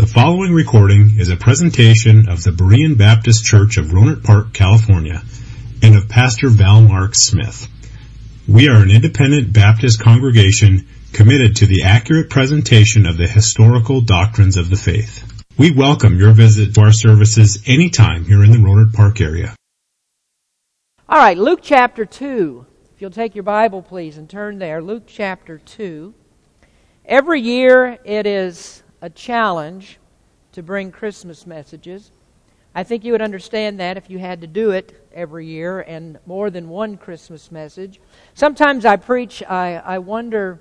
The following recording is a presentation of the Berean Baptist Church of Rohnert Park, California, and of Pastor Val Mark Smith. We are an independent Baptist congregation committed to the accurate presentation of the historical doctrines of the faith. We welcome your visit to our services anytime here in the Rohnert Park area. All right, Luke chapter 2. If you'll take your Bible, please, and turn there. Luke chapter 2. Every year it is a challenge to bring Christmas messages. I think you would understand that if you had to do it every year and more than one Christmas message. Sometimes I preach, I wonder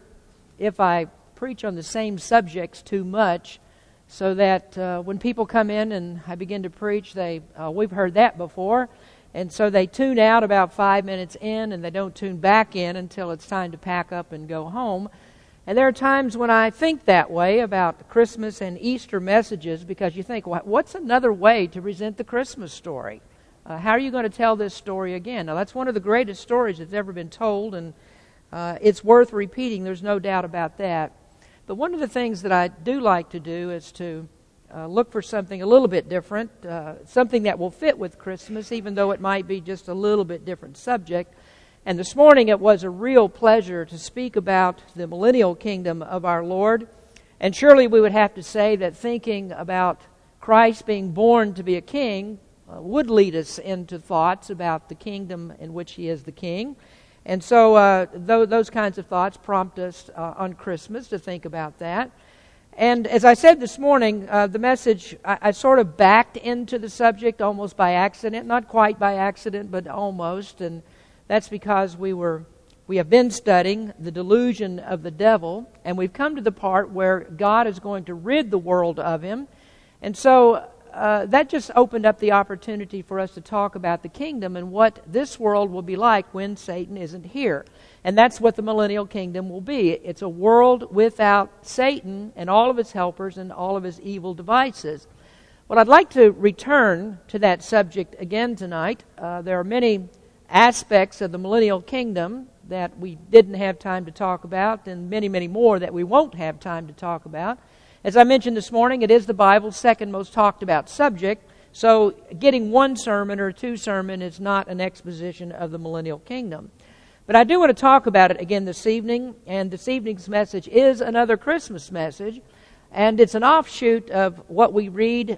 if I preach on the same subjects too much, so that when people come in and I begin to preach, we've heard that before, and so they tune out about 5 minutes in, and they don't tune back in until it's time to pack up and go home. And there are times when I think that way about Christmas and Easter messages, because you think, well, what's another way to present the Christmas story? How are you going to tell this story again? Now, that's one of the greatest stories that's ever been told, and it's worth repeating. There's no doubt about that. But one of the things that I do like to do is to look for something a little bit different, something that will fit with Christmas, even though it might be just a little bit different subject. And this morning it was a real pleasure to speak about the millennial kingdom of our Lord. And surely we would have to say that thinking about Christ being born to be a king would lead us into thoughts about the kingdom in which he is the king. And so those kinds of thoughts prompt us on Christmas to think about that. And as I said this morning, the message, I sort of backed into the subject almost by accident. Not quite by accident, but almost. And that's because we have been studying the delusion of the devil, and we've come to the part where God is going to rid the world of him. And so that just opened up the opportunity for us to talk about the kingdom and what this world will be like when Satan isn't here. And that's what the millennial kingdom will be. It's a world without Satan and all of his helpers and all of his evil devices. Well, I'd like to return to that subject again tonight. There are many aspects of the millennial kingdom that we didn't have time to talk about, and many, many more that we won't have time to talk about. As I mentioned this morning, it is the Bible's second most talked about subject, so getting one sermon or two sermon is not an exposition of the millennial kingdom. But I do want to talk about it again this evening, and this evening's message is another Christmas message, and it's an offshoot of what we read,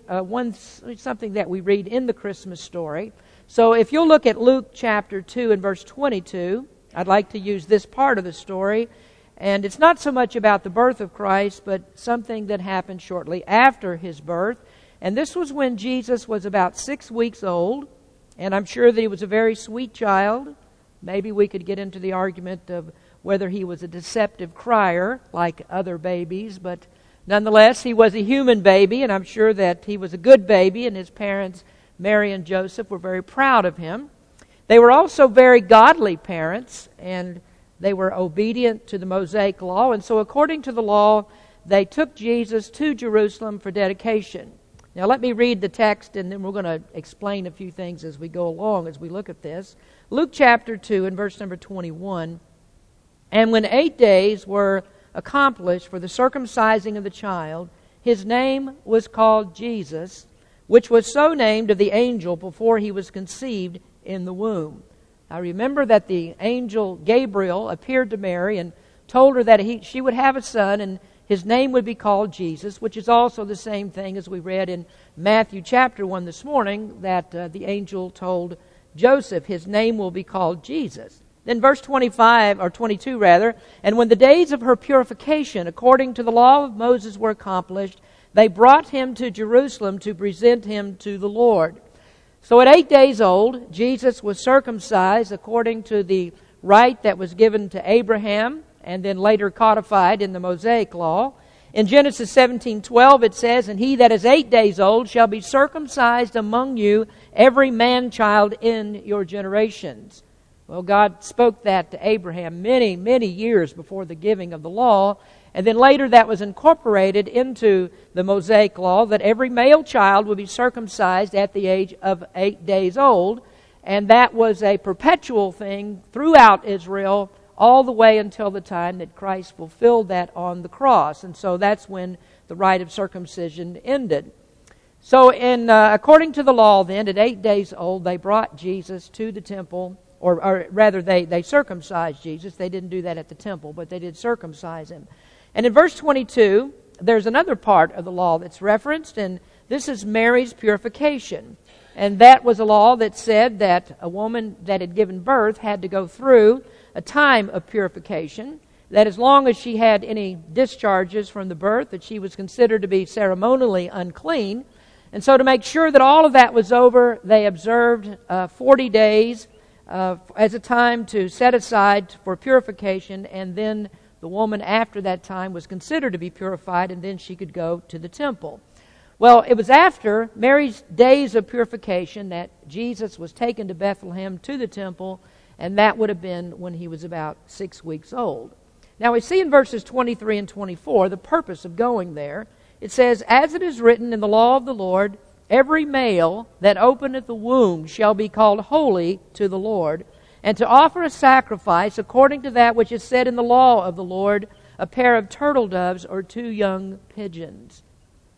something that we read in the Christmas story. So if you'll look at Luke chapter 2 and verse 22, I'd like to use this part of the story. And it's not so much about the birth of Christ, but something that happened shortly after his birth. And this was when Jesus was about 6 weeks old. And I'm sure that he was a very sweet child. Maybe we could get into the argument of whether he was a deceptive crier like other babies. But nonetheless, he was a human baby. And I'm sure that he was a good baby, and his parents, Mary and Joseph, were very proud of him. They were also very godly parents, and they were obedient to the Mosaic law. And so according to the law, they took Jesus to Jerusalem for dedication. Now let me read the text, and then we're going to explain a few things as we go along as we look at this. Luke chapter 2 and verse number 21. And when 8 days were accomplished for the circumcising of the child, his name was called Jesus, which was so named of the angel before he was conceived in the womb. Now remember that the angel Gabriel appeared to Mary and told her that she would have a son, and his name would be called Jesus, which is also the same thing as we read in Matthew chapter 1 this morning, that the angel told Joseph, his name will be called Jesus. Then verse 22 rather, and when the days of her purification according to the law of Moses were accomplished, they brought him to Jerusalem to present him to the Lord. So at 8 days old, Jesus was circumcised according to the rite that was given to Abraham and then later codified in the Mosaic law. In Genesis 17:12 it says, and he that is 8 days old shall be circumcised among you, every man-child in your generations. Well, God spoke that to Abraham many, many years before the giving of the law. And then later that was incorporated into the Mosaic law, that every male child would be circumcised at the age of 8 days old. And that was a perpetual thing throughout Israel all the way until the time that Christ fulfilled that on the cross. And so that's when the rite of circumcision ended. So according to the law then, at 8 days old, they brought Jesus to the temple, or rather they circumcised Jesus. They didn't do that at the temple, but they did circumcise him. And in verse 22, there's another part of the law that's referenced, and this is Mary's purification. And that was a law that said that a woman that had given birth had to go through a time of purification, that as long as she had any discharges from the birth, that she was considered to be ceremonially unclean. And so to make sure that all of that was over, they observed 40 days as a time to set aside for purification, and then the woman after that time was considered to be purified, and then she could go to the temple. Well, it was after Mary's days of purification that Jesus was taken to Bethlehem to the temple, and that would have been when he was about 6 weeks old. Now we see in verses 23 and 24 the purpose of going there. It says, "As it is written in the law of the Lord, every male that openeth the womb shall be called holy to the Lord, and to offer a sacrifice according to that which is said in the law of the Lord, a pair of turtle doves or two young pigeons."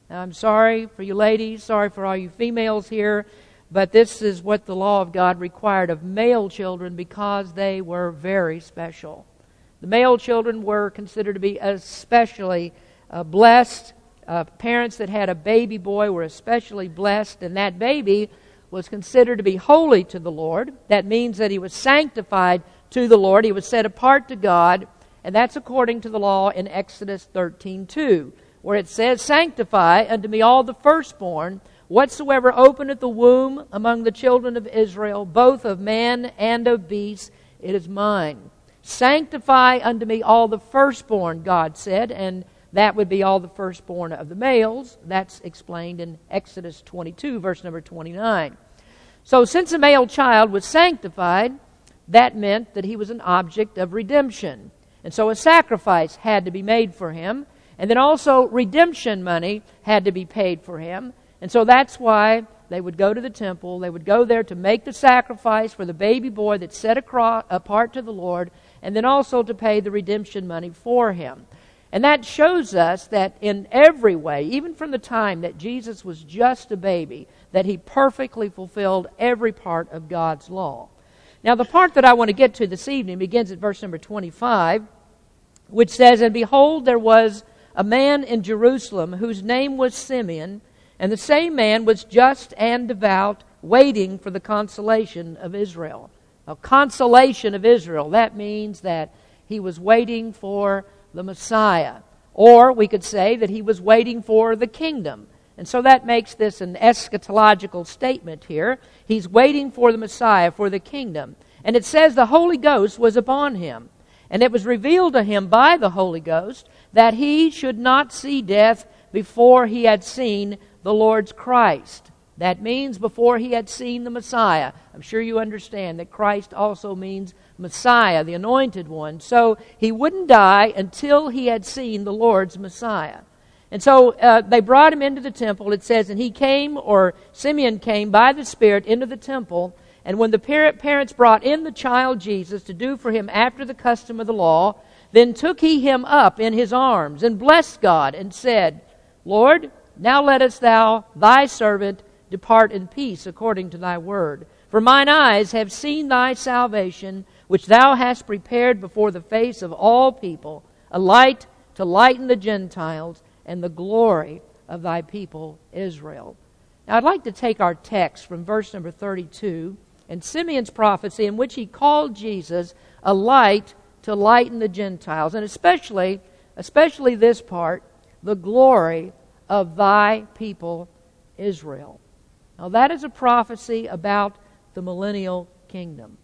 Now, I'm sorry for you ladies, sorry for all you females here, but this is what the law of God required of male children because they were very special. The male children were considered to be especially blessed. Parents that had a baby boy were especially blessed, and that baby was considered to be holy to the Lord. That means that he was sanctified to the Lord. He was set apart to God, and that's according to the law in Exodus 13:2, where it says, "Sanctify unto me all the firstborn, whatsoever openeth the womb among the children of Israel, both of man and of beast, it is mine." Sanctify unto me all the firstborn, God said, and that would be all the firstborn of the males. That's explained in Exodus 22, verse number 29. So since a male child was sanctified, that meant that he was an object of redemption. And so a sacrifice had to be made for him. And then also redemption money had to be paid for him. And so that's why they would go to the temple. They would go there to make the sacrifice for the baby boy that's set apart to the Lord, and then also to pay the redemption money for him. And that shows us that in every way, even from the time that Jesus was just a baby, that he perfectly fulfilled every part of God's law. Now the part that I want to get to this evening begins at verse number 25, which says, "And behold, there was a man in Jerusalem whose name was Simeon, and the same man was just and devout, waiting for the consolation of Israel." Now, consolation of Israel, that means that he was waiting for the Messiah. Or we could say that he was waiting for the kingdom. And so that makes this an eschatological statement here. He's waiting for the Messiah, for the kingdom. And it says the Holy Ghost was upon him, and it was revealed to him by the Holy Ghost that he should not see death before he had seen the Lord's Christ. That means before he had seen the Messiah. I'm sure you understand that Christ also means Messiah, the anointed one. So he wouldn't die until he had seen the Lord's Messiah. And so they brought him into the temple. It says, and he came, or Simeon came by the Spirit into the temple. And when the parents brought in the child Jesus to do for him after the custom of the law, then took he him up in his arms and blessed God and said, Lord, now lettest thou thy servant depart in peace according to thy word. For mine eyes have seen thy salvation, which thou hast prepared before the face of all people, a light to lighten the Gentiles, and the glory of thy people Israel. Now I'd like to take our text from verse number 32, and Simeon's prophecy, in which he called Jesus a light to lighten the Gentiles, and especially this part, the glory of thy people Israel. Now that is a prophecy about the millennial kingdom.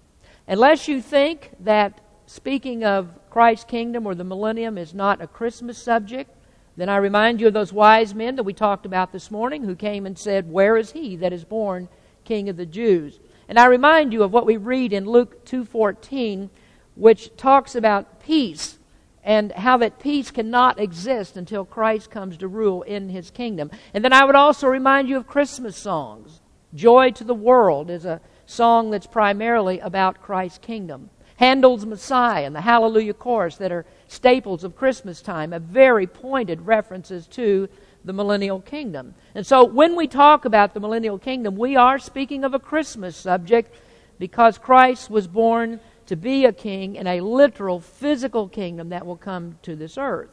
Unless you think that speaking of Christ's kingdom or the millennium is not a Christmas subject, then I remind you of those wise men that we talked about this morning who came and said, where is he that is born King of the Jews? And I remind you of what we read in Luke 2:14, which talks about peace and how that peace cannot exist until Christ comes to rule in his kingdom. And then I would also remind you of Christmas songs. Joy to the World is a song that's primarily about Christ's kingdom. Handel's Messiah and the Hallelujah Chorus that are staples of Christmas time have very pointed references to the millennial kingdom. And so when we talk about the millennial kingdom, we are speaking of a Christmas subject because Christ was born to be a king in a literal physical kingdom that will come to this earth.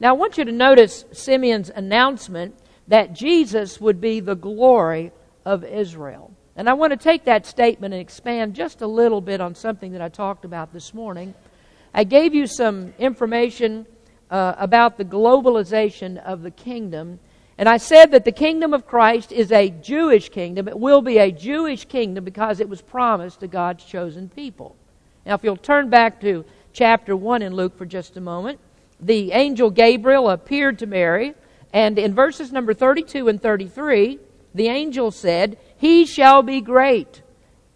Now I want you to notice Simeon's announcement that Jesus would be the glory of Israel. And I want to take that statement and expand just a little bit on something that I talked about this morning. I gave you some information about the globalization of the kingdom. And I said that the kingdom of Christ is a Jewish kingdom. It will be a Jewish kingdom because it was promised to God's chosen people. Now, if you'll turn back to chapter 1 in Luke for just a moment, the angel Gabriel appeared to Mary, and in verses number 32 and 33, the angel said, "He shall be great,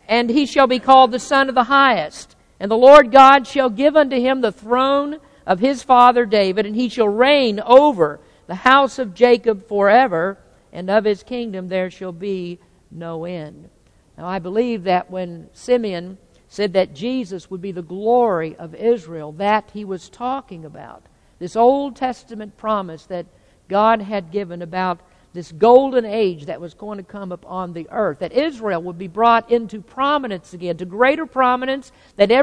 and he shall be called the Son of the Highest. And the Lord God shall give unto him the throne of his father David, and he shall reign over the house of Jacob forever, and of his kingdom there shall be no end." Now I believe that when Simeon said that Jesus would be the glory of Israel, that he was talking about this Old Testament promise that God had given about this golden age that was going to come upon the earth, that Israel would be brought into prominence again, to greater prominence than it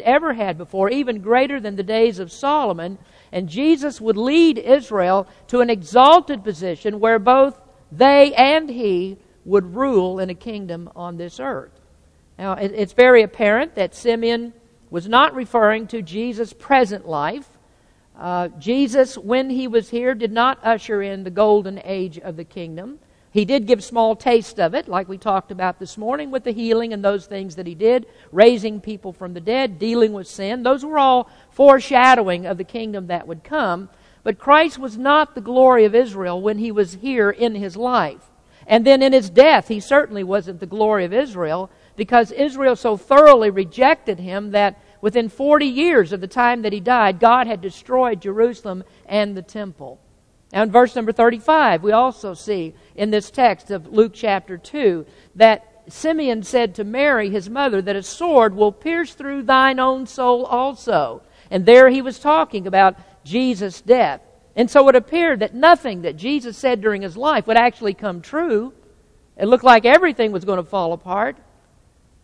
ever had before, even greater than the days of Solomon. And Jesus would lead Israel to an exalted position where both they and he would rule in a kingdom on this earth. Now, it's very apparent that Simeon was not referring to Jesus' present life. Jesus, when he was here, did not usher in the golden age of the kingdom. He did give small taste of it, like we talked about this morning, with the healing and those things that he did, raising people from the dead, dealing with sin. Those were all foreshadowing of the kingdom that would come. But Christ was not the glory of Israel when he was here in his life. And then in his death, he certainly wasn't the glory of Israel, because Israel so thoroughly rejected him that within 40 years of the time that he died, God had destroyed Jerusalem and the temple. Now in verse number 35, we also see in this text of Luke chapter 2 that Simeon said to Mary, his mother, that a sword will pierce through thine own soul also. And there he was talking about Jesus' death. And so it appeared that nothing that Jesus said during his life would actually come true. It looked like everything was going to fall apart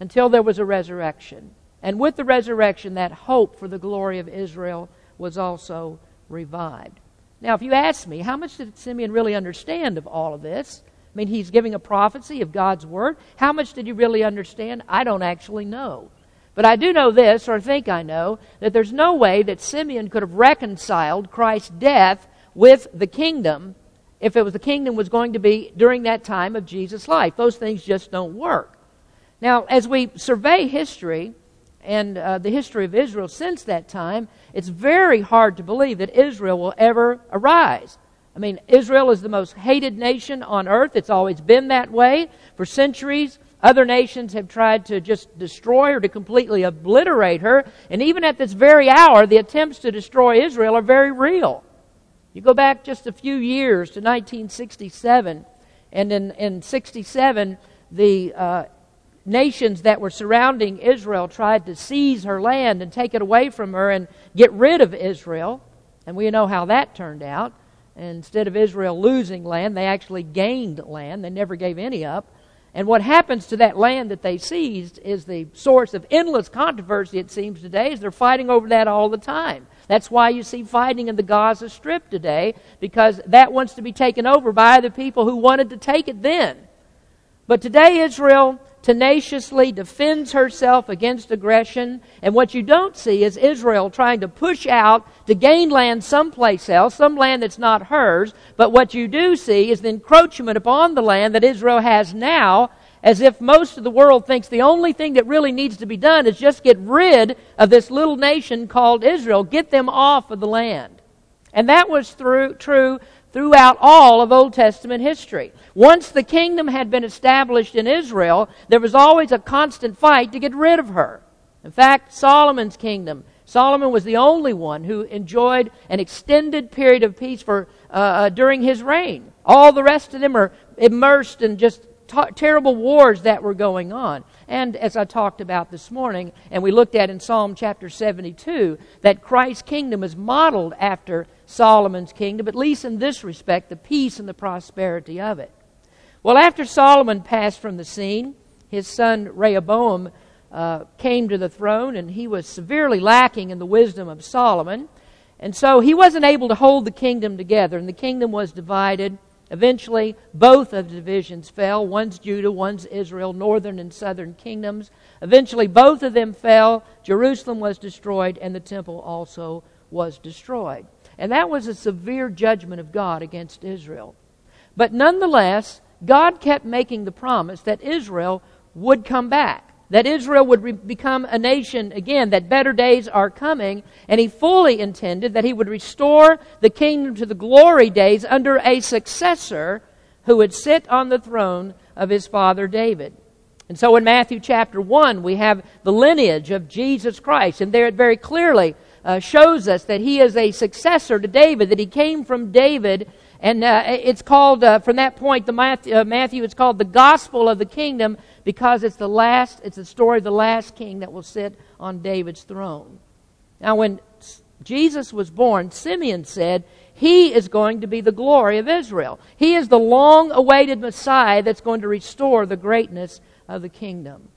until there was a resurrection. And with the resurrection, that hope for the glory of Israel was also revived. Now, if you ask me, how much did Simeon really understand of all of this? I mean, he's giving a prophecy of God's word. How much did he really understand? I don't actually know. But I do know this, or think I know, that there's no way that Simeon could have reconciled Christ's death with the kingdom if it was the kingdom was going to be during that time of Jesus' life. Those things just don't work. Now, as we survey history and the history of Israel since that time, it's very hard to believe that Israel will ever arise. I mean, Israel is the most hated nation on earth. It's always been that way. For centuries, other nations have tried to just destroy her, to completely obliterate her. And even at this very hour, the attempts to destroy Israel are very real. You go back just a few years to 1967, and in 67, the nations that were surrounding Israel tried to seize her land and take it away from her and get rid of Israel. And we know how that turned out. And instead of Israel losing land, they actually gained land. They never gave any up. And what happens to that land that they seized is the source of endless controversy, it seems today, is they're fighting over that all the time. That's why you see fighting in the Gaza Strip today, because that wants to be taken over by the people who wanted to take it then. But today Israel tenaciously defends herself against aggression. And what you don't see is Israel trying to push out to gain land someplace else, some land that's not hers. But what you do see is the encroachment upon the land that Israel has now, as if most of the world thinks the only thing that really needs to be done is just get rid of this little nation called Israel, get them off of the land. And that was true throughout all of Old Testament history. Once the kingdom had been established in Israel, there was always a constant fight to get rid of her. In fact, Solomon's kingdom, Solomon was the only one who enjoyed an extended period of peace for during his reign. All the rest of them are immersed in just terrible wars that were going on. And as I talked about this morning, and we looked at in Psalm chapter 72, that Christ's kingdom is modeled after Solomon's kingdom, at least in this respect, the peace and the prosperity of it. Well, after Solomon passed from the scene, his son Rehoboam came to the throne, and he was severely lacking in the wisdom of Solomon. And so he wasn't able to hold the kingdom together, and the kingdom was divided. Eventually, both of the divisions fell. One's Judah, one's Israel, northern and southern kingdoms. Eventually, both of them fell. Jerusalem was destroyed, and the temple also was destroyed. And that was a severe judgment of God against Israel. But nonetheless, God kept making the promise that Israel would come back, that Israel would become a nation again, that better days are coming, and he fully intended that he would restore the kingdom to the glory days under a successor who would sit on the throne of his father David. And so in Matthew chapter 1, we have the lineage of Jesus Christ, and there it very clearly shows us that he is a successor to David, that he came from David. And it's called, from that point, the Matthew, it's called the Gospel of the Kingdom, because it's the story of the last king that will sit on David's throne. Now, when Jesus was born, Simeon said, he is going to be the glory of Israel. He is the long-awaited Messiah that's going to restore the greatness of the kingdom.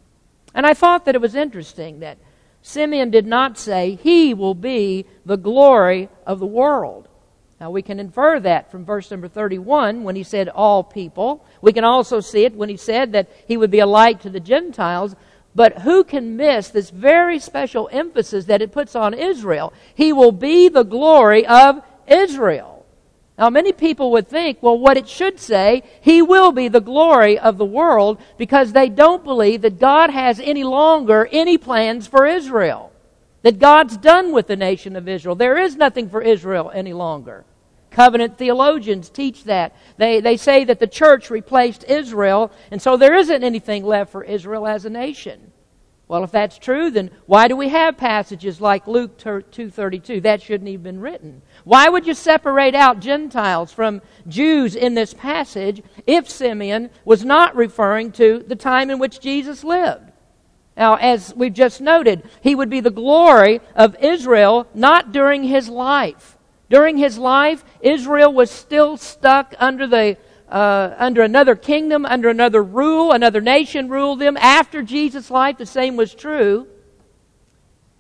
And I thought that it was interesting that Simeon did not say, he will be the glory of the world. Now, we can infer that from verse number 31 when he said all people. We can also see it when he said that he would be a light to the Gentiles. But who can miss this very special emphasis that it puts on Israel? He will be the glory of Israel. Now, many people would think, well, what it should say, he will be the glory of the world, because they don't believe that God has any longer any plans for Israel, that God's done with the nation of Israel. There is nothing for Israel any longer. Covenant theologians teach that. They say that the church replaced Israel, and so there isn't anything left for Israel as a nation. Well, if that's true, then why do we have passages like Luke 2:32? That shouldn't have been written. Why would you separate out Gentiles from Jews in this passage if Simeon was not referring to the time in which Jesus lived? Now, as we've just noted, he would be the glory of Israel, not during his life. During his life, Israel was still stuck under another kingdom, under another rule, another nation ruled them. After Jesus' life, the same was true.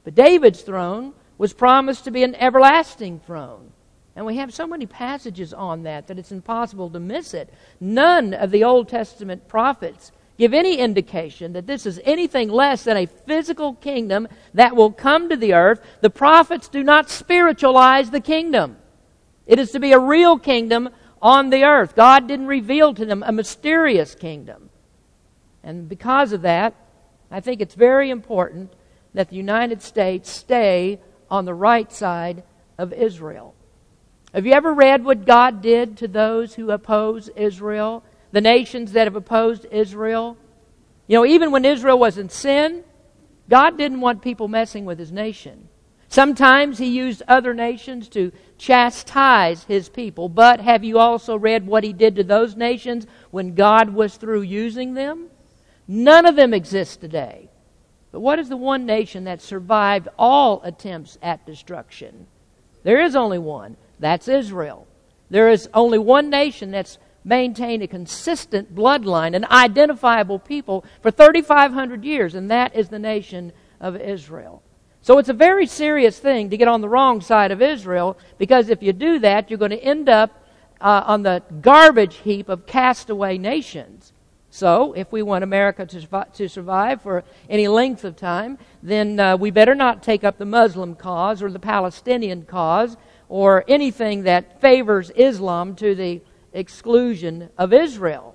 But David's throne was promised to be an everlasting throne. And we have so many passages on that it's impossible to miss it. None of the Old Testament prophets give any indication that this is anything less than a physical kingdom that will come to the earth. The prophets do not spiritualize the kingdom. It is to be a real kingdom on the earth. God didn't reveal to them a mysterious kingdom. And because of that, I think it's very important that the United States stay on the right side of Israel. Have you ever read what God did to those who oppose Israel? The nations that have opposed Israel. You know, even when Israel was in sin, God didn't want people messing with his nation. Sometimes he used other nations to chastise his people. But have you also read what he did to those nations when God was through using them? None of them exist today. But what is the one nation that survived all attempts at destruction? There is only one. That's Israel. There is only one nation that's maintain a consistent bloodline, an identifiable people for 3,500 years, and that is the nation of Israel. So it's a very serious thing to get on the wrong side of Israel, because if you do that, you're going to end up on the garbage heap of castaway nations. So if we want America to survive for any length of time, then we better not take up the Muslim cause or the Palestinian cause or anything that favors Islam to the exclusion of Israel.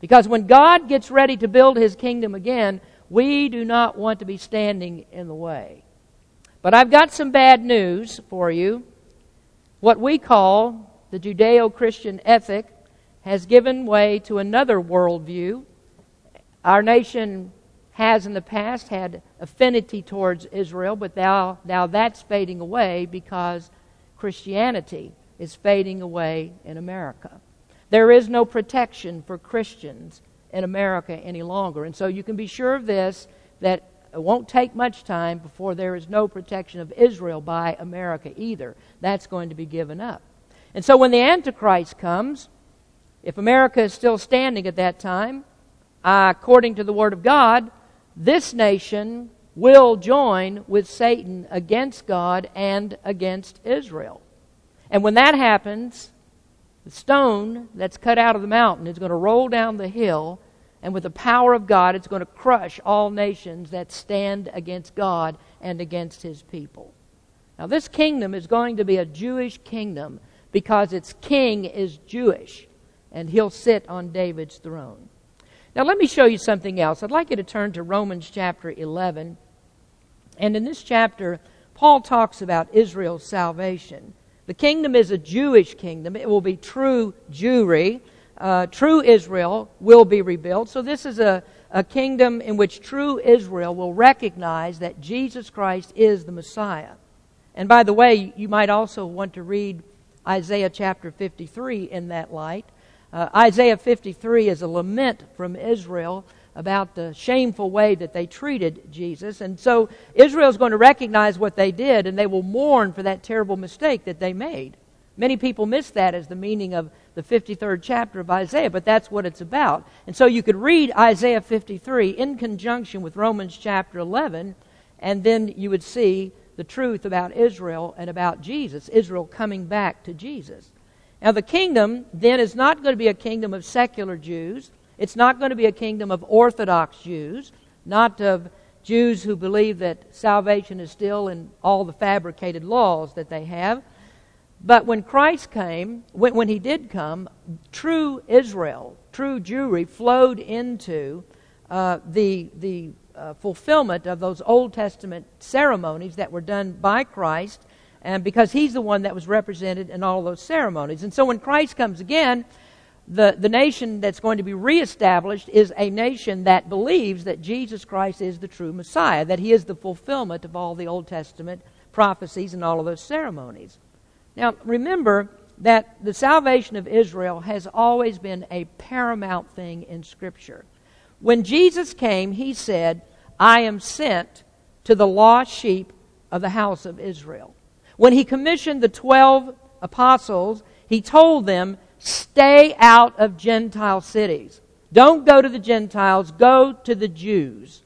Because when God gets ready to build his kingdom again, we do not want to be standing in the way. But I've got some bad news for you. What we call the Judeo-Christian ethic has given way to another worldview. Our nation has in the past had affinity towards Israel, but now that's fading away because Christianity is fading away in America. There is no protection for Christians in America any longer. And so you can be sure of this, that it won't take much time before there is no protection of Israel by America either. That's going to be given up. And so when the Antichrist comes, if America is still standing at that time, according to the Word of God, this nation will join with Satan against God and against Israel. And when that happens, the stone that's cut out of the mountain is going to roll down the hill, and with the power of God, it's going to crush all nations that stand against God and against His people. Now, this kingdom is going to be a Jewish kingdom because its king is Jewish, and he'll sit on David's throne. Now, let me show you something else. I'd like you to turn to Romans chapter 11. And in this chapter, Paul talks about Israel's salvation. The kingdom is a Jewish kingdom. It will be true Jewry. True Israel will be rebuilt. So this is a kingdom in which true Israel will recognize that Jesus Christ is the Messiah. And by the way, you might also want to read Isaiah chapter 53 in that light. Isaiah 53 is a lament from Israel about the shameful way that they treated Jesus. And so Israel is going to recognize what they did, and they will mourn for that terrible mistake that they made. Many people miss that as the meaning of the 53rd chapter of Isaiah, but that's what it's about. And so you could read Isaiah 53 in conjunction with Romans chapter 11, and then you would see the truth about Israel and about Jesus, Israel coming back to Jesus. Now, the kingdom, then, is not going to be a kingdom of secular Jews. It's not going to be a kingdom of Orthodox Jews, not of Jews who believe that salvation is still in all the fabricated laws that they have. But when Christ came, when He did come, true Israel, true Jewry flowed into the fulfillment of those Old Testament ceremonies that were done by Christ, and because He's the one that was represented in all those ceremonies. And so when Christ comes again, the nation that's going to be reestablished is a nation that believes that Jesus Christ is the true Messiah, that He is the fulfillment of all the Old Testament prophecies and all of those ceremonies. Now, remember that the salvation of Israel has always been a paramount thing in Scripture. When Jesus came, He said, "I am sent to the lost sheep of the house of Israel." When He commissioned the 12 apostles, He told them, stay out of Gentile cities. Don't go to the Gentiles, go to the Jews.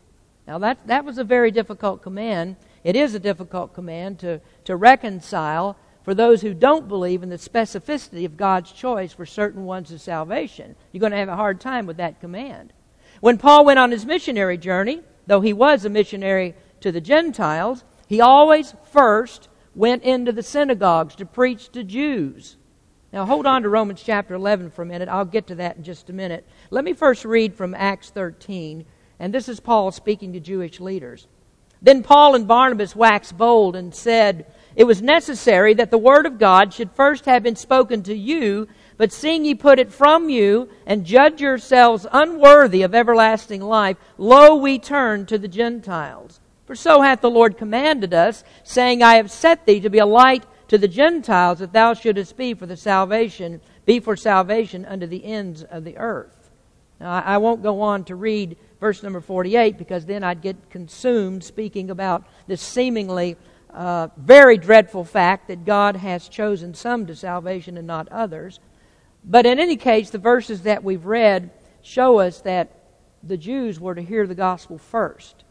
Now that was a very difficult command. It is a difficult command to reconcile for those who don't believe in the specificity of God's choice for certain ones of salvation. You're going to have a hard time with that command. When Paul went on his missionary journey, though he was a missionary to the Gentiles, he always first went into the synagogues to preach to Jews. Now hold on to Romans chapter 11 for a minute. I'll get to that in just a minute. Let me first read from Acts 13, and this is Paul speaking to Jewish leaders. Then Paul and Barnabas waxed bold and said, "It was necessary that the word of God should first have been spoken to you, but seeing ye put it from you and judge yourselves unworthy of everlasting life, lo, we turn to the Gentiles. For so hath the Lord commanded us, saying, I have set thee to be a light to the Gentiles, that thou shouldest be for salvation unto the ends of the earth." Now, I won't go on to read verse number 48, because then I'd get consumed speaking about this seemingly very dreadful fact that God has chosen some to salvation and not others. But in any case, the verses that we've read show us that the Jews were to hear the gospel first.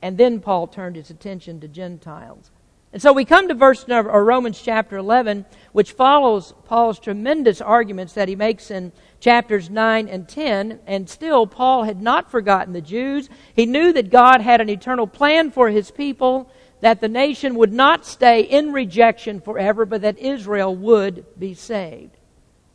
And then Paul turned his attention to Gentiles. And so we come to Romans chapter 11, which follows Paul's tremendous arguments that he makes in chapters 9 and 10. And still, Paul had not forgotten the Jews. He knew that God had an eternal plan for His people, that the nation would not stay in rejection forever, but that Israel would be saved.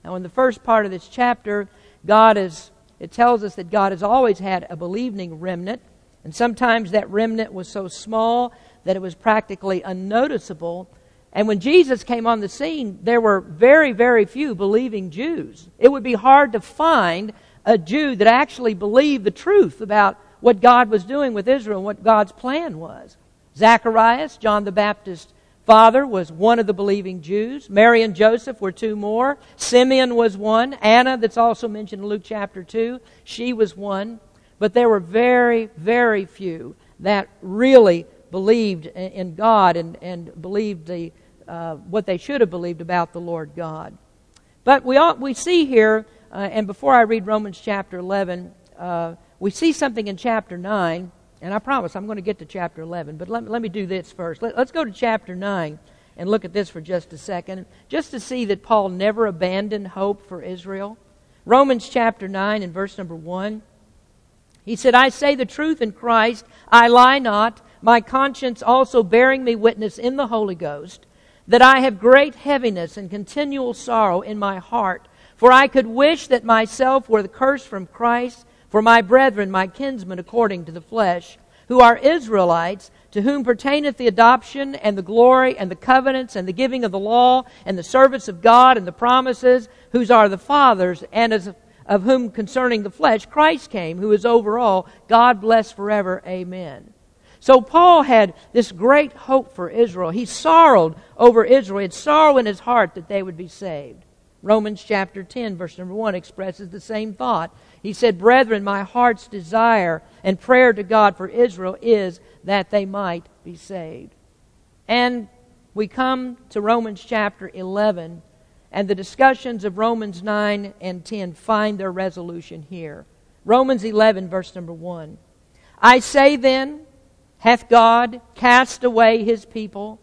Now, in the first part of this chapter, it tells us that God has always had a believing remnant. And sometimes that remnant was so small that it was practically unnoticeable. And when Jesus came on the scene, there were very, very few believing Jews. It would be hard to find a Jew that actually believed the truth about what God was doing with Israel and what God's plan was. Zacharias, John the Baptist's father was one of the believing Jews. Mary and Joseph were two more. Simeon was one. Anna, that's also mentioned in Luke chapter 2, she was one. But there were very, very few that really believed in God and believed what they should have believed about the Lord God. But we see here, and before I read Romans chapter 11, we see something in chapter 9, and I promise I'm going to get to chapter 11, but let me do this first. Let's go to chapter 9 and look at this for just a second, just to see that Paul never abandoned hope for Israel. Romans chapter 9 and verse number 1, he said, "I say the truth in Christ, I lie not, my conscience also bearing me witness in the Holy Ghost, that I have great heaviness and continual sorrow in my heart, for I could wish that myself were the curse from Christ, for my brethren, my kinsmen, according to the flesh, who are Israelites, to whom pertaineth the adoption and the glory and the covenants and the giving of the law and the service of God and the promises, whose are the fathers, and as of whom concerning the flesh Christ came, who is over all, God bless forever. Amen." So Paul had this great hope for Israel. He sorrowed over Israel. He had sorrow in his heart that they would be saved. Romans chapter 10, verse number 1 expresses the same thought. He said, "Brethren, my heart's desire and prayer to God for Israel is that they might be saved." And we come to Romans chapter 11, and the discussions of Romans 9 and 10 find their resolution here. Romans 11, verse number 1. "I say then, hath God cast away his people?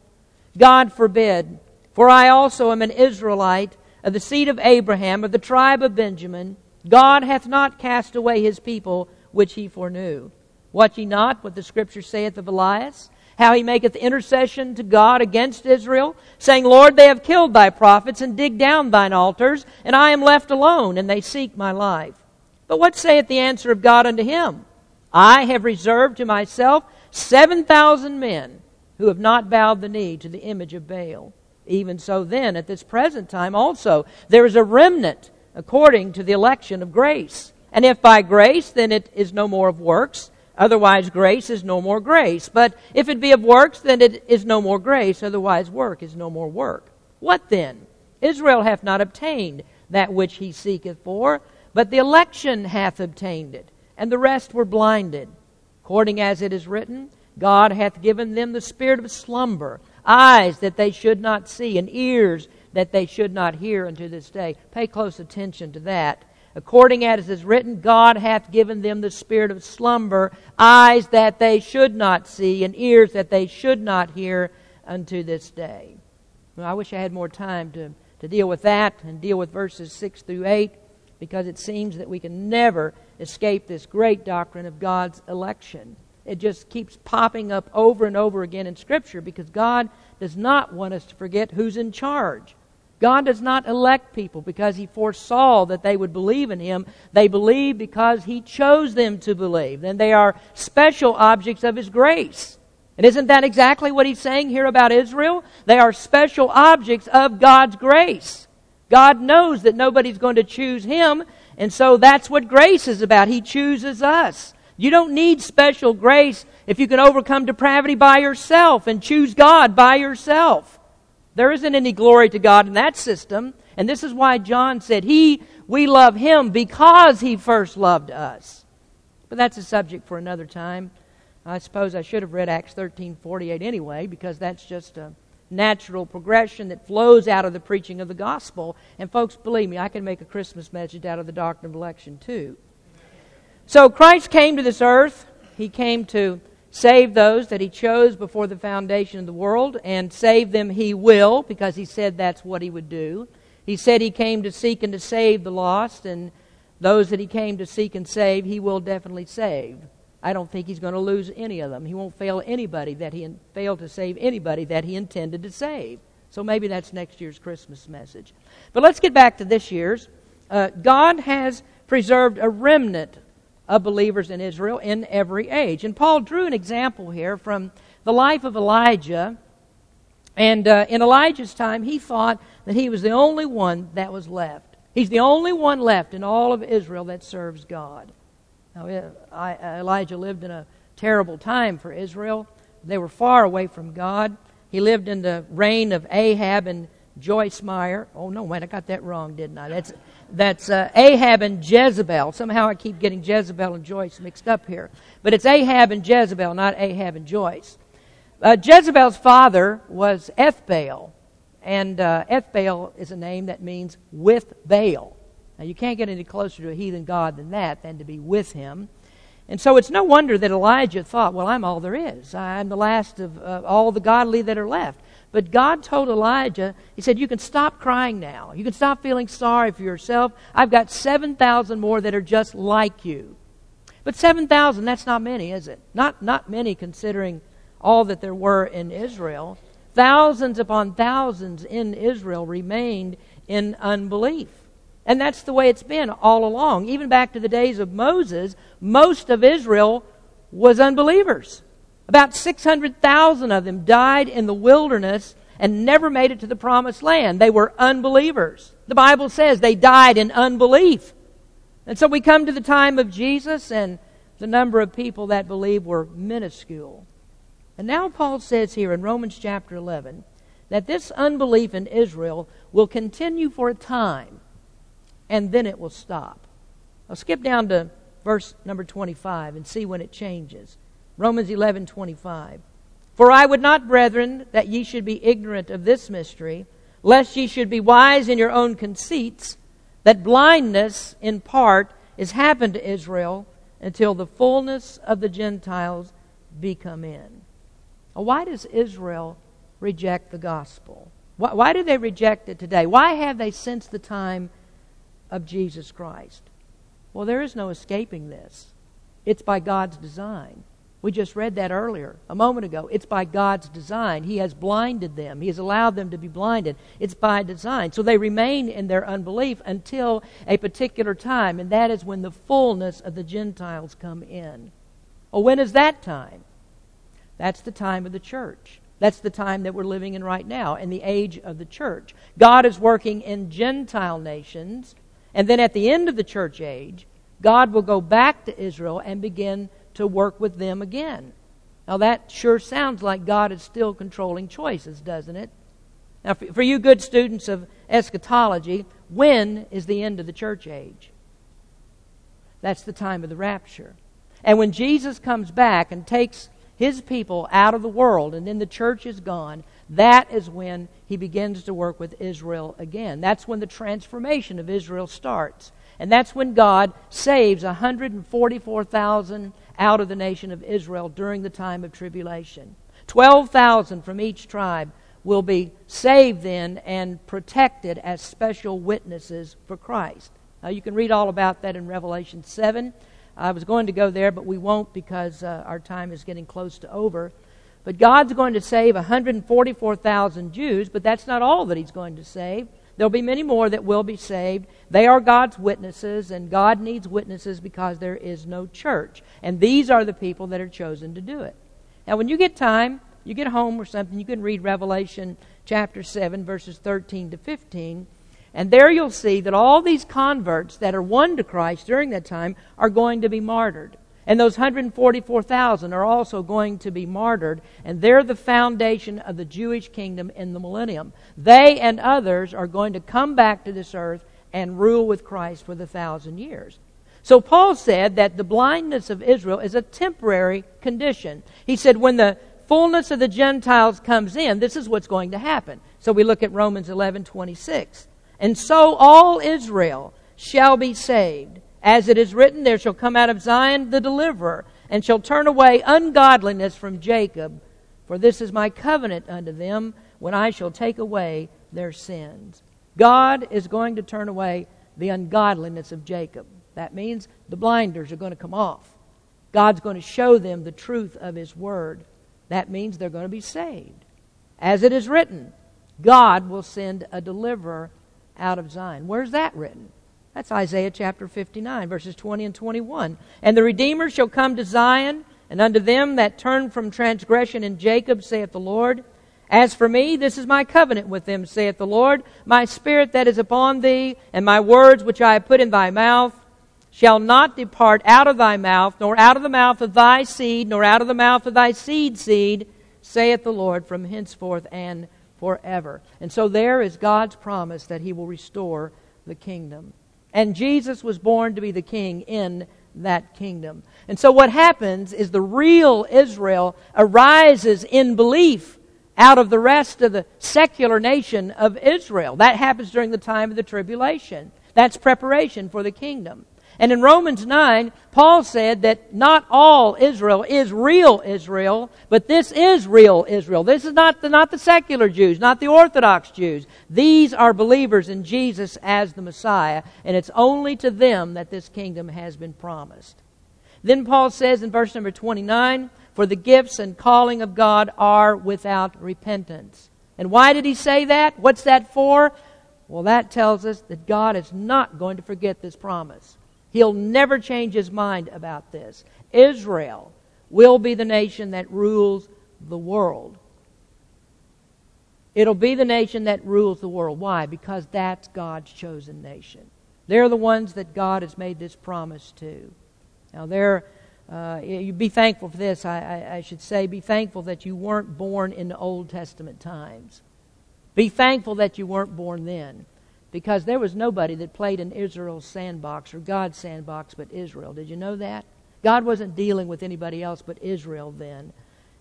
God forbid. For I also am an Israelite, of the seed of Abraham, of the tribe of Benjamin. God hath not cast away his people, which he foreknew. Wot ye not what the Scripture saith of Elias? How he maketh intercession to God against Israel, saying, Lord, they have killed thy prophets, and dig down thine altars, and I am left alone, and they seek my life. But what saith the answer of God unto him? I have reserved to myself 7,000 men who have not bowed the knee to the image of Baal. Even so then, at this present time also, there is a remnant according to the election of grace. And if by grace, then it is no more of works. Otherwise grace is no more grace. But if it be of works, then it is no more grace. Otherwise work is no more work. What then? Israel hath not obtained that which he seeketh for, but the election hath obtained it. And the rest were blinded. According as it is written, God hath given them the spirit of slumber, eyes that they should not see, and ears that they should not hear unto this day." Pay close attention to that. According as it is written, God hath given them the spirit of slumber, eyes that they should not see, and ears that they should not hear unto this day. Well, I wish I had more time to deal with that and deal with verses 6 through 8, because it seems that we can never escape this great doctrine of God's election. It just keeps popping up over and over again in Scripture, because God does not want us to forget who's in charge. God does not elect people because He foresaw that they would believe in Him. They believe because He chose them to believe. Then they are special objects of His grace. And isn't that exactly what He's saying here about Israel? They are special objects of God's grace. God knows that nobody's going to choose Him, and so that's what grace is about. He chooses us. You don't need special grace if you can overcome depravity by yourself and choose God by yourself. There isn't any glory to God in that system. And this is why John said, we love Him because He first loved us. But that's a subject for another time. I suppose I should have read Acts 13:48 anyway, because that's just a natural progression that flows out of the preaching of the gospel. And folks, believe me, I can make a Christmas message out of the doctrine of election too. So Christ came to this earth. He came to save those that He chose before the foundation of the world, and save them He will, because He said that's what He would do. He said He came to seek and to save the lost, and those that He came to seek and save, He will definitely save. I don't think He's going to lose any of them. He won't fail anybody that He failed to save anybody that He intended to save. So maybe that's next year's Christmas message. But let's get back to this year's. God has preserved a remnant of believers in Israel in every age. And Paul drew an example here from the life of Elijah. And in Elijah's time, he thought that he was the only one that was left. He's the only one left in all of Israel that serves God. Now, Elijah lived in a terrible time for Israel. They were far away from God. He lived in the reign of Ahab and Joyce Meyer. Oh, no, wait, I got that wrong, didn't I? That's Ahab and Jezebel. Somehow I keep getting Jezebel and Joyce mixed up here. But it's Ahab and Jezebel, not Ahab and Joyce. Jezebel's father was Ethbaal. And Ethbaal is a name that means with Baal. Now, you can't get any closer to a heathen god than that, than to be with him. And so it's no wonder that Elijah thought, well, I'm all there is. I'm the last of all the godly that are left. But God told Elijah, he said, you can stop crying now. You can stop feeling sorry for yourself. I've got 7,000 more that are just like you. But 7,000, that's not many, is it? Not many considering all that there were in Israel. Thousands upon thousands in Israel remained in unbelief. And that's the way it's been all along. Even back to the days of Moses, most of Israel was unbelievers. About 600,000 of them died in the wilderness and never made it to the promised land. They were unbelievers. The Bible says they died in unbelief. And so we come to the time of Jesus, and the number of people that believed were minuscule. And now Paul says here in Romans chapter 11 that this unbelief in Israel will continue for a time, and then it will stop. I'll skip down to verse number 25 and see when it changes. Romans 11:25. For I would not, brethren, that ye should be ignorant of this mystery, lest ye should be wise in your own conceits, that blindness in part is happened to Israel until the fullness of the Gentiles be come in. Now, why does Israel reject the gospel? Why do they reject it today? Why have they since the time of Jesus Christ? Well, there is no escaping this. It's by God's design. We just read that earlier, a moment ago. It's by God's design. He has blinded them. He has allowed them to be blinded. It's by design. So they remain in their unbelief until a particular time, and that is when the fullness of the Gentiles come in. Well, when is that time? That's the time of the church. That's the time that we're living in right now, in the age of the church. God is working in Gentile nations. And then at the end of the church age, God will go back to Israel and begin to work with them again. Now that sure sounds like God is still controlling choices, doesn't it? Now for you good students of eschatology, when is the end of the church age? That's the time of the rapture. And when Jesus comes back and takes his people out of the world and then the church is gone, that is when he begins to work with Israel again. That's when the transformation of Israel starts. And that's when God saves 144,000 out of the nation of Israel during the time of tribulation. 12,000 from each tribe will be saved then and protected as special witnesses for Christ. Now you can read all about that in Revelation 7. I was going to go there, but we won't because our time is getting close to over. But God's going to save 144,000 Jews, but that's not all that he's going to save. There'll be many more that will be saved. They are God's witnesses, and God needs witnesses because there is no church. And these are the people that are chosen to do it. Now, when you get time, you get home or something, you can read Revelation chapter 7, verses 13 to 15. And there you'll see that all these converts that are won to Christ during that time are going to be martyred. And those 144,000 are also going to be martyred. And they're the foundation of the Jewish kingdom in the millennium. They and others are going to come back to this earth and rule with Christ for the 1,000 years. So Paul said that the blindness of Israel is a temporary condition. He said when the fullness of the Gentiles comes in, this is what's going to happen. So we look at Romans 11:26. And so all Israel shall be saved. As it is written, there shall come out of Zion the deliverer, and shall turn away ungodliness from Jacob. For this is my covenant unto them, when I shall take away their sins. God is going to turn away the ungodliness of Jacob. That means the blinders are going to come off. God's going to show them the truth of his word. That means they're going to be saved. As it is written, God will send a deliverer out of Zion. Where's that written? That's Isaiah chapter 59, verses 20 and 21. And the Redeemer shall come to Zion, and unto them that turn from transgression in Jacob, saith the Lord. As for me, this is my covenant with them, saith the Lord. My spirit that is upon thee, and my words which I have put in thy mouth, shall not depart out of thy mouth, nor out of the mouth of thy seed, nor out of the mouth of thy seed's seed, saith the Lord, from henceforth and forever. And so there is God's promise that He will restore the kingdom. And Jesus was born to be the king in that kingdom. And so what happens is the real Israel arises in belief out of the rest of the secular nation of Israel. That happens during the time of the tribulation. That's preparation for the kingdom. And in Romans 9, Paul said that not all Israel is real Israel, but this is real Israel. This is not the secular Jews, not the Orthodox Jews. These are believers in Jesus as the Messiah, and it's only to them that this kingdom has been promised. Then Paul says in verse number 29, for the gifts and calling of God are without repentance. And why did he say that? What's that for? Well, that tells us that God is not going to forget this promise. He'll never change His mind about this. Israel will be the nation that rules the world. It'll be the nation that rules the world. Why? Because that's God's chosen nation. They're the ones that God has made this promise to. Now, you be thankful for this. I should say, be thankful that you weren't born in the Old Testament times. Be thankful that you weren't born then. Because there was nobody that played in Israel's sandbox or God's sandbox but Israel. Did you know that? God wasn't dealing with anybody else but Israel then.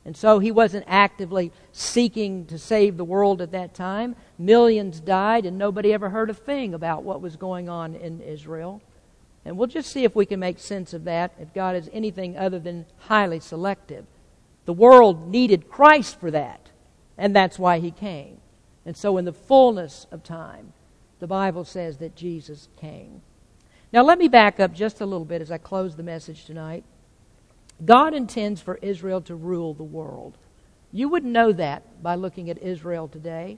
And so He wasn't actively seeking to save the world at that time. Millions died and nobody ever heard a thing about what was going on in Israel. And we'll just see if we can make sense of that, if God is anything other than highly selective. The world needed Christ for that, and that's why He came. And so in the fullness of time, the Bible says that Jesus came. Now let me back up just a little bit as I close the message tonight. God intends for Israel to rule the world. You wouldn't know that by looking at Israel today.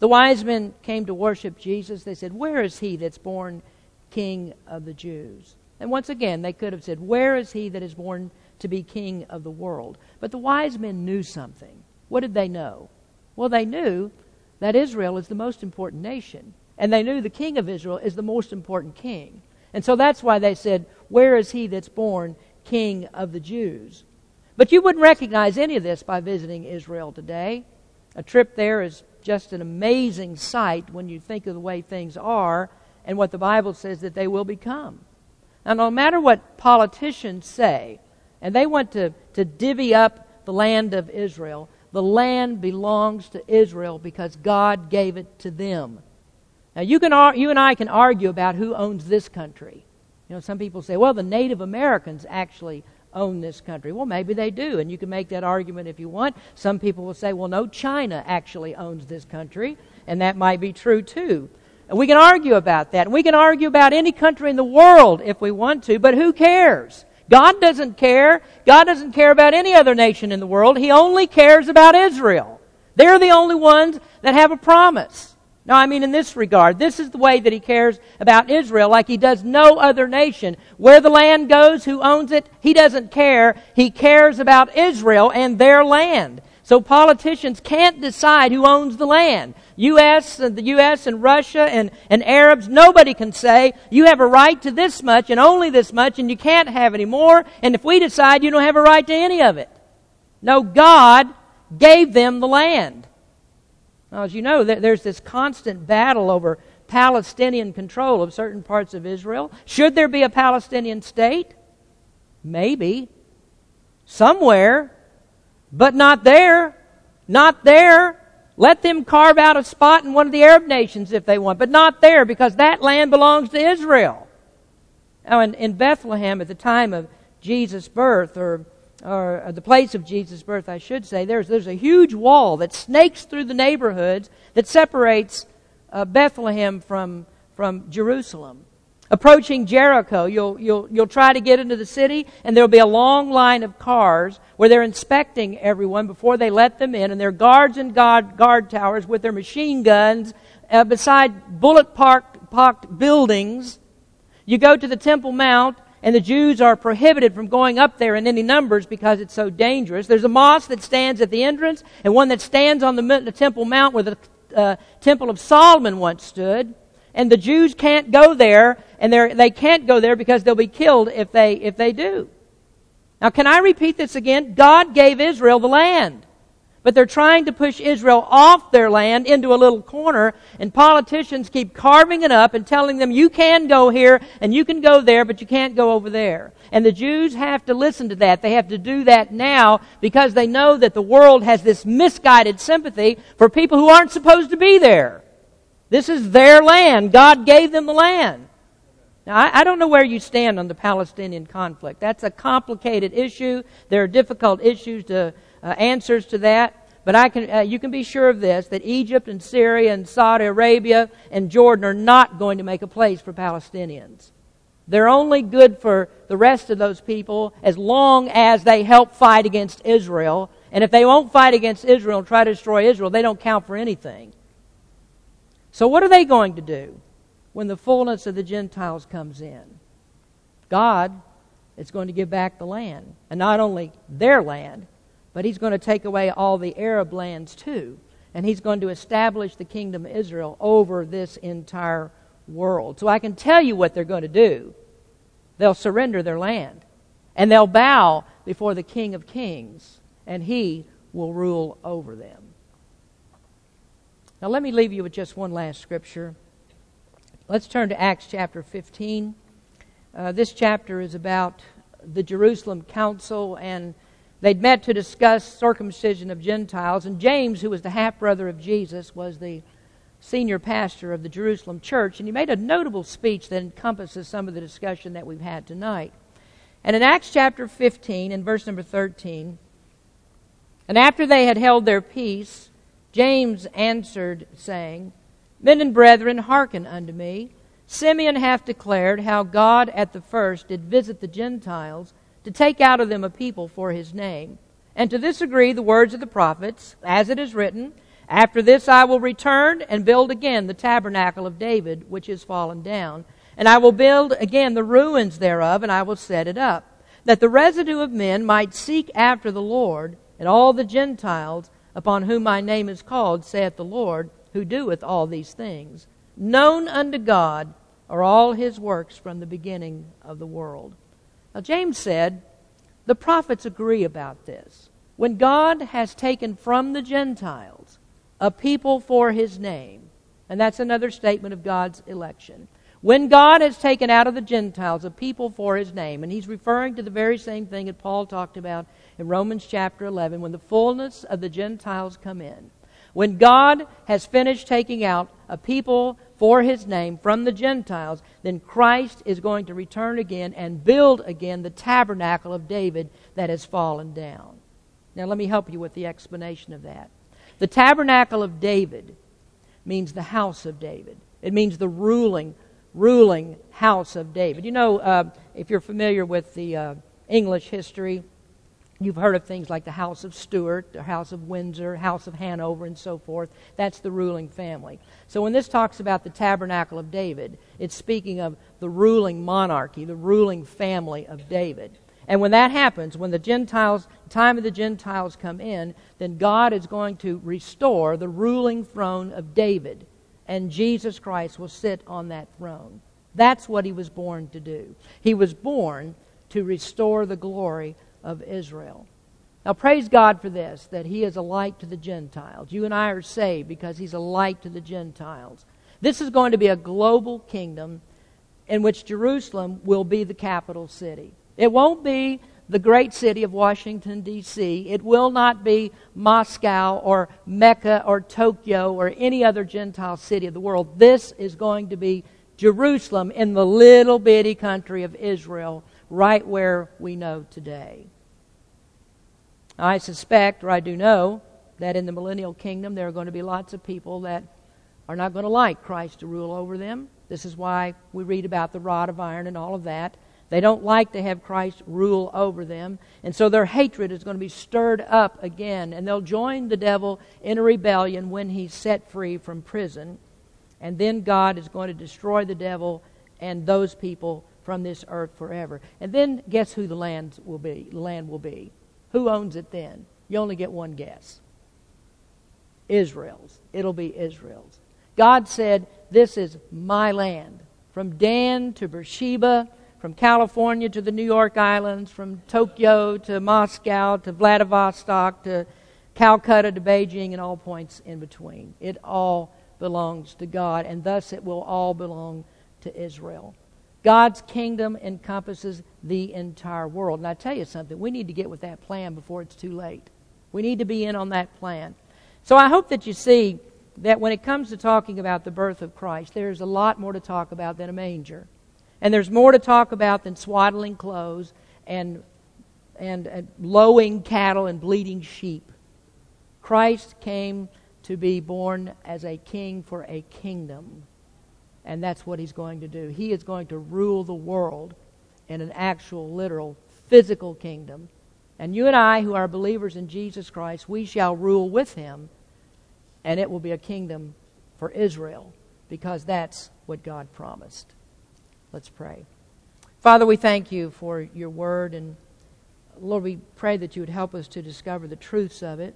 The wise men came to worship Jesus. They said, where is He that's born King of the Jews? And once again, they could have said, where is He that is born to be King of the world? But the wise men knew something. What did they know? Well, they knew that Israel is the most important nation. And they knew the King of Israel is the most important king. And so that's why they said, where is He that's born King of the Jews? But you wouldn't recognize any of this by visiting Israel today. A trip there is just an amazing sight when you think of the way things are and what the Bible says that they will become. Now, no matter what politicians say, and they want to divvy up the land of Israel, the land belongs to Israel because God gave it to them. Now, you and I can argue about who owns this country. You know, some people say, well, the Native Americans actually own this country. Well, maybe they do, and you can make that argument if you want. Some people will say, well, no, China actually owns this country, and that might be true too. And we can argue about that. And we can argue about any country in the world if we want to, but who cares? God doesn't care. God doesn't care about any other nation in the world. He only cares about Israel. They're the only ones that have a promise. No, I mean in this regard. This is the way that He cares about Israel like He does no other nation. Where the land goes, who owns it, He doesn't care. He cares about Israel and their land. So politicians can't decide who owns the land. The U.S. and Russia and Arabs, nobody can say, you have a right to this much and only this much and you can't have any more. And if we decide, you don't have a right to any of it. No, God gave them the land. Now, as you know, there's this constant battle over Palestinian control of certain parts of Israel. Should there be a Palestinian state? Maybe. Somewhere. But not there. Not there. Let them carve out a spot in one of the Arab nations if they want. But not there, because that land belongs to Israel. Now, in Bethlehem, at the time of Jesus' birth, or the place of Jesus' birth, I should say, there's a huge wall that snakes through the neighborhoods that separates Bethlehem from Jerusalem. Approaching Jericho, you'll try to get into the city, and there'll be a long line of cars where they're inspecting everyone before they let them in, and there are guards and guard towers with their machine guns beside bullet-parked buildings. You go to the Temple Mount, and the Jews are prohibited from going up there in any numbers because it's so dangerous. There's a mosque that stands at the entrance and one that stands on the Temple Mount where the Temple of Solomon once stood. And the Jews can't go there, and they can't go there because they'll be killed if they do. Now, can I repeat this again? God gave Israel the land. but they're trying to push Israel off their land into a little corner, and politicians keep carving it up and telling them, you can go here and you can go there, but you can't go over there. And the Jews have to listen to that. They have to do that now because they know that the world has this misguided sympathy for people who aren't supposed to be there. This is their land. God gave them the land. Now, I don't know where you stand on the Palestinian conflict. That's a complicated issue. There are difficult issues to answers to that. But you can be sure of this, that Egypt and Syria and Saudi Arabia and Jordan are not going to make a place for Palestinians. They're only good for the rest of those people as long as they help fight against Israel. And if they won't fight against Israel and try to destroy Israel, they don't count for anything. So what are they going to do when the fullness of the Gentiles comes in? God is going to give back the land. And not only their land, but He's going to take away all the Arab lands too. And He's going to establish the kingdom of Israel over this entire world. So I can tell you what they're going to do. They'll surrender their land. And they'll bow before the King of Kings. And He will rule over them. Now let me leave you with just one last scripture. Let's turn to Acts chapter 15. This chapter is about the Jerusalem council, and they'd met to discuss circumcision of Gentiles. And James, who was the half-brother of Jesus, was the senior pastor of the Jerusalem church, and he made a notable speech that encompasses some of the discussion that we've had tonight. And in Acts chapter 15 and verse number 13, and after they had held their peace, James answered, saying, Men and brethren, hearken unto me. Simeon hath declared how God at the first did visit the Gentiles to take out of them a people for His name. And to this agree the words of the prophets, as it is written, After this I will return and build again the tabernacle of David, which is fallen down. And I will build again the ruins thereof, and I will set it up, that the residue of men might seek after the Lord, and all the Gentiles, upon whom my name is called, saith the Lord, who doeth all these things. Known unto God are all His works from the beginning of the world. Now James said, the prophets agree about this. When God has taken from the Gentiles a people for His name, and that's another statement of God's election. When God has taken out of the Gentiles a people for His name, and he's referring to the very same thing that Paul talked about in Romans chapter 11, when the fullness of the Gentiles come in. When God has finished taking out a people for His name from the Gentiles, then Christ is going to return again and build again the tabernacle of David that has fallen down. Now let me help you with the explanation of that. The tabernacle of David means the house of David. It means the ruling house of David. You know, if you're familiar with the English history, you've heard of things like the House of Stuart, the House of Windsor, House of Hanover, and so forth. That's the ruling family. So when this talks about the tabernacle of David, it's speaking of the ruling monarchy, the ruling family of David. And when that happens, when the time of the Gentiles come in, then God is going to restore the ruling throne of David. And Jesus Christ will sit on that throne. That's what He was born to do. He was born to restore the glory of Israel. Now praise God for this, that He is a light to the Gentiles. You and I are saved because He's a light to the Gentiles. This is going to be a global kingdom in which Jerusalem will be the capital city. It won't be the great city of Washington, D.C. It will not be Moscow or Mecca or Tokyo or any other Gentile city of the world. This is going to be Jerusalem in the little bitty country of Israel, right where we know today. I suspect, or I do know, that in the millennial kingdom there are going to be lots of people that are not going to like Christ to rule over them. This is why we read about the rod of iron and all of that. They don't like to have Christ rule over them. And so their hatred is going to be stirred up again. And they'll join the devil in a rebellion when he's set free from prison. And then God is going to destroy the devil and those people from this earth forever. And then guess who the land will be? The land will be. Who owns it then? You only get one guess. Israel's. It'll be Israel's. God said, this is my land. From Dan to Beersheba, from California to the New York Islands, from Tokyo to Moscow to Vladivostok to Calcutta to Beijing, and all points in between. It all belongs to God, and thus it will all belong to Israel. God's kingdom encompasses the entire world. And I tell you something, we need to get with that plan before it's too late. We need to be in on that plan. So I hope that you see that when it comes to talking about the birth of Christ, there's a lot more to talk about than a manger. And there's more to talk about than swaddling clothes and lowing cattle and bleating sheep. Christ came to be born as a king for a kingdom. And that's what he's going to do. He is going to rule the world in an actual, literal, physical kingdom. And you and I, who are believers in Jesus Christ, we shall rule with him. And it will be a kingdom for Israel, because that's what God promised. Let's pray. Father, we thank you for your word. And Lord, we pray that you would help us to discover the truths of it.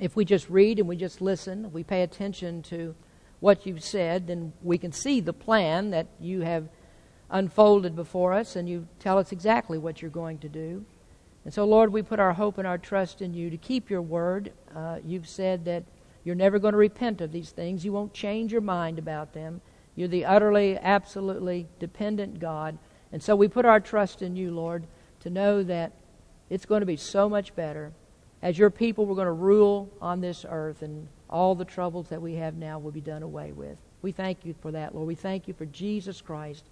If we just read and we just listen, we pay attention to what you've said, then we can see the plan that you have unfolded before us, and you tell us exactly what you're going to do. And so, Lord, we put our hope and our trust in you to keep your word. You've said that you're never going to repent of these things. You won't change your mind about them. You're the utterly, absolutely dependent God. And so we put our trust in you, Lord, to know that it's going to be so much better. As your people, we're going to rule on this earth, and all the troubles that we have now will be done away with. We thank you for that, Lord. We thank you for Jesus Christ,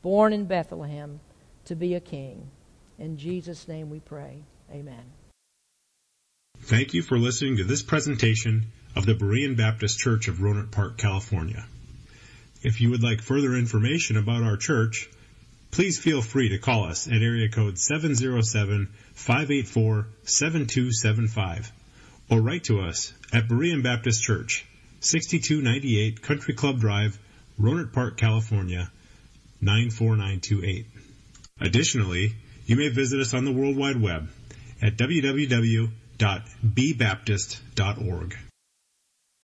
born in Bethlehem, to be a king. In Jesus' name we pray. Amen. Thank you for listening to this presentation of the Berean Baptist Church of Rohnert Park, California. If you would like further information about our church, please feel free to call us at area code 707-584-7275 or write to us at Berean Baptist Church, 6298 Country Club Drive, Rohnert Park, California, 94928. Additionally, you may visit us on the World Wide Web at www.bbaptist.org.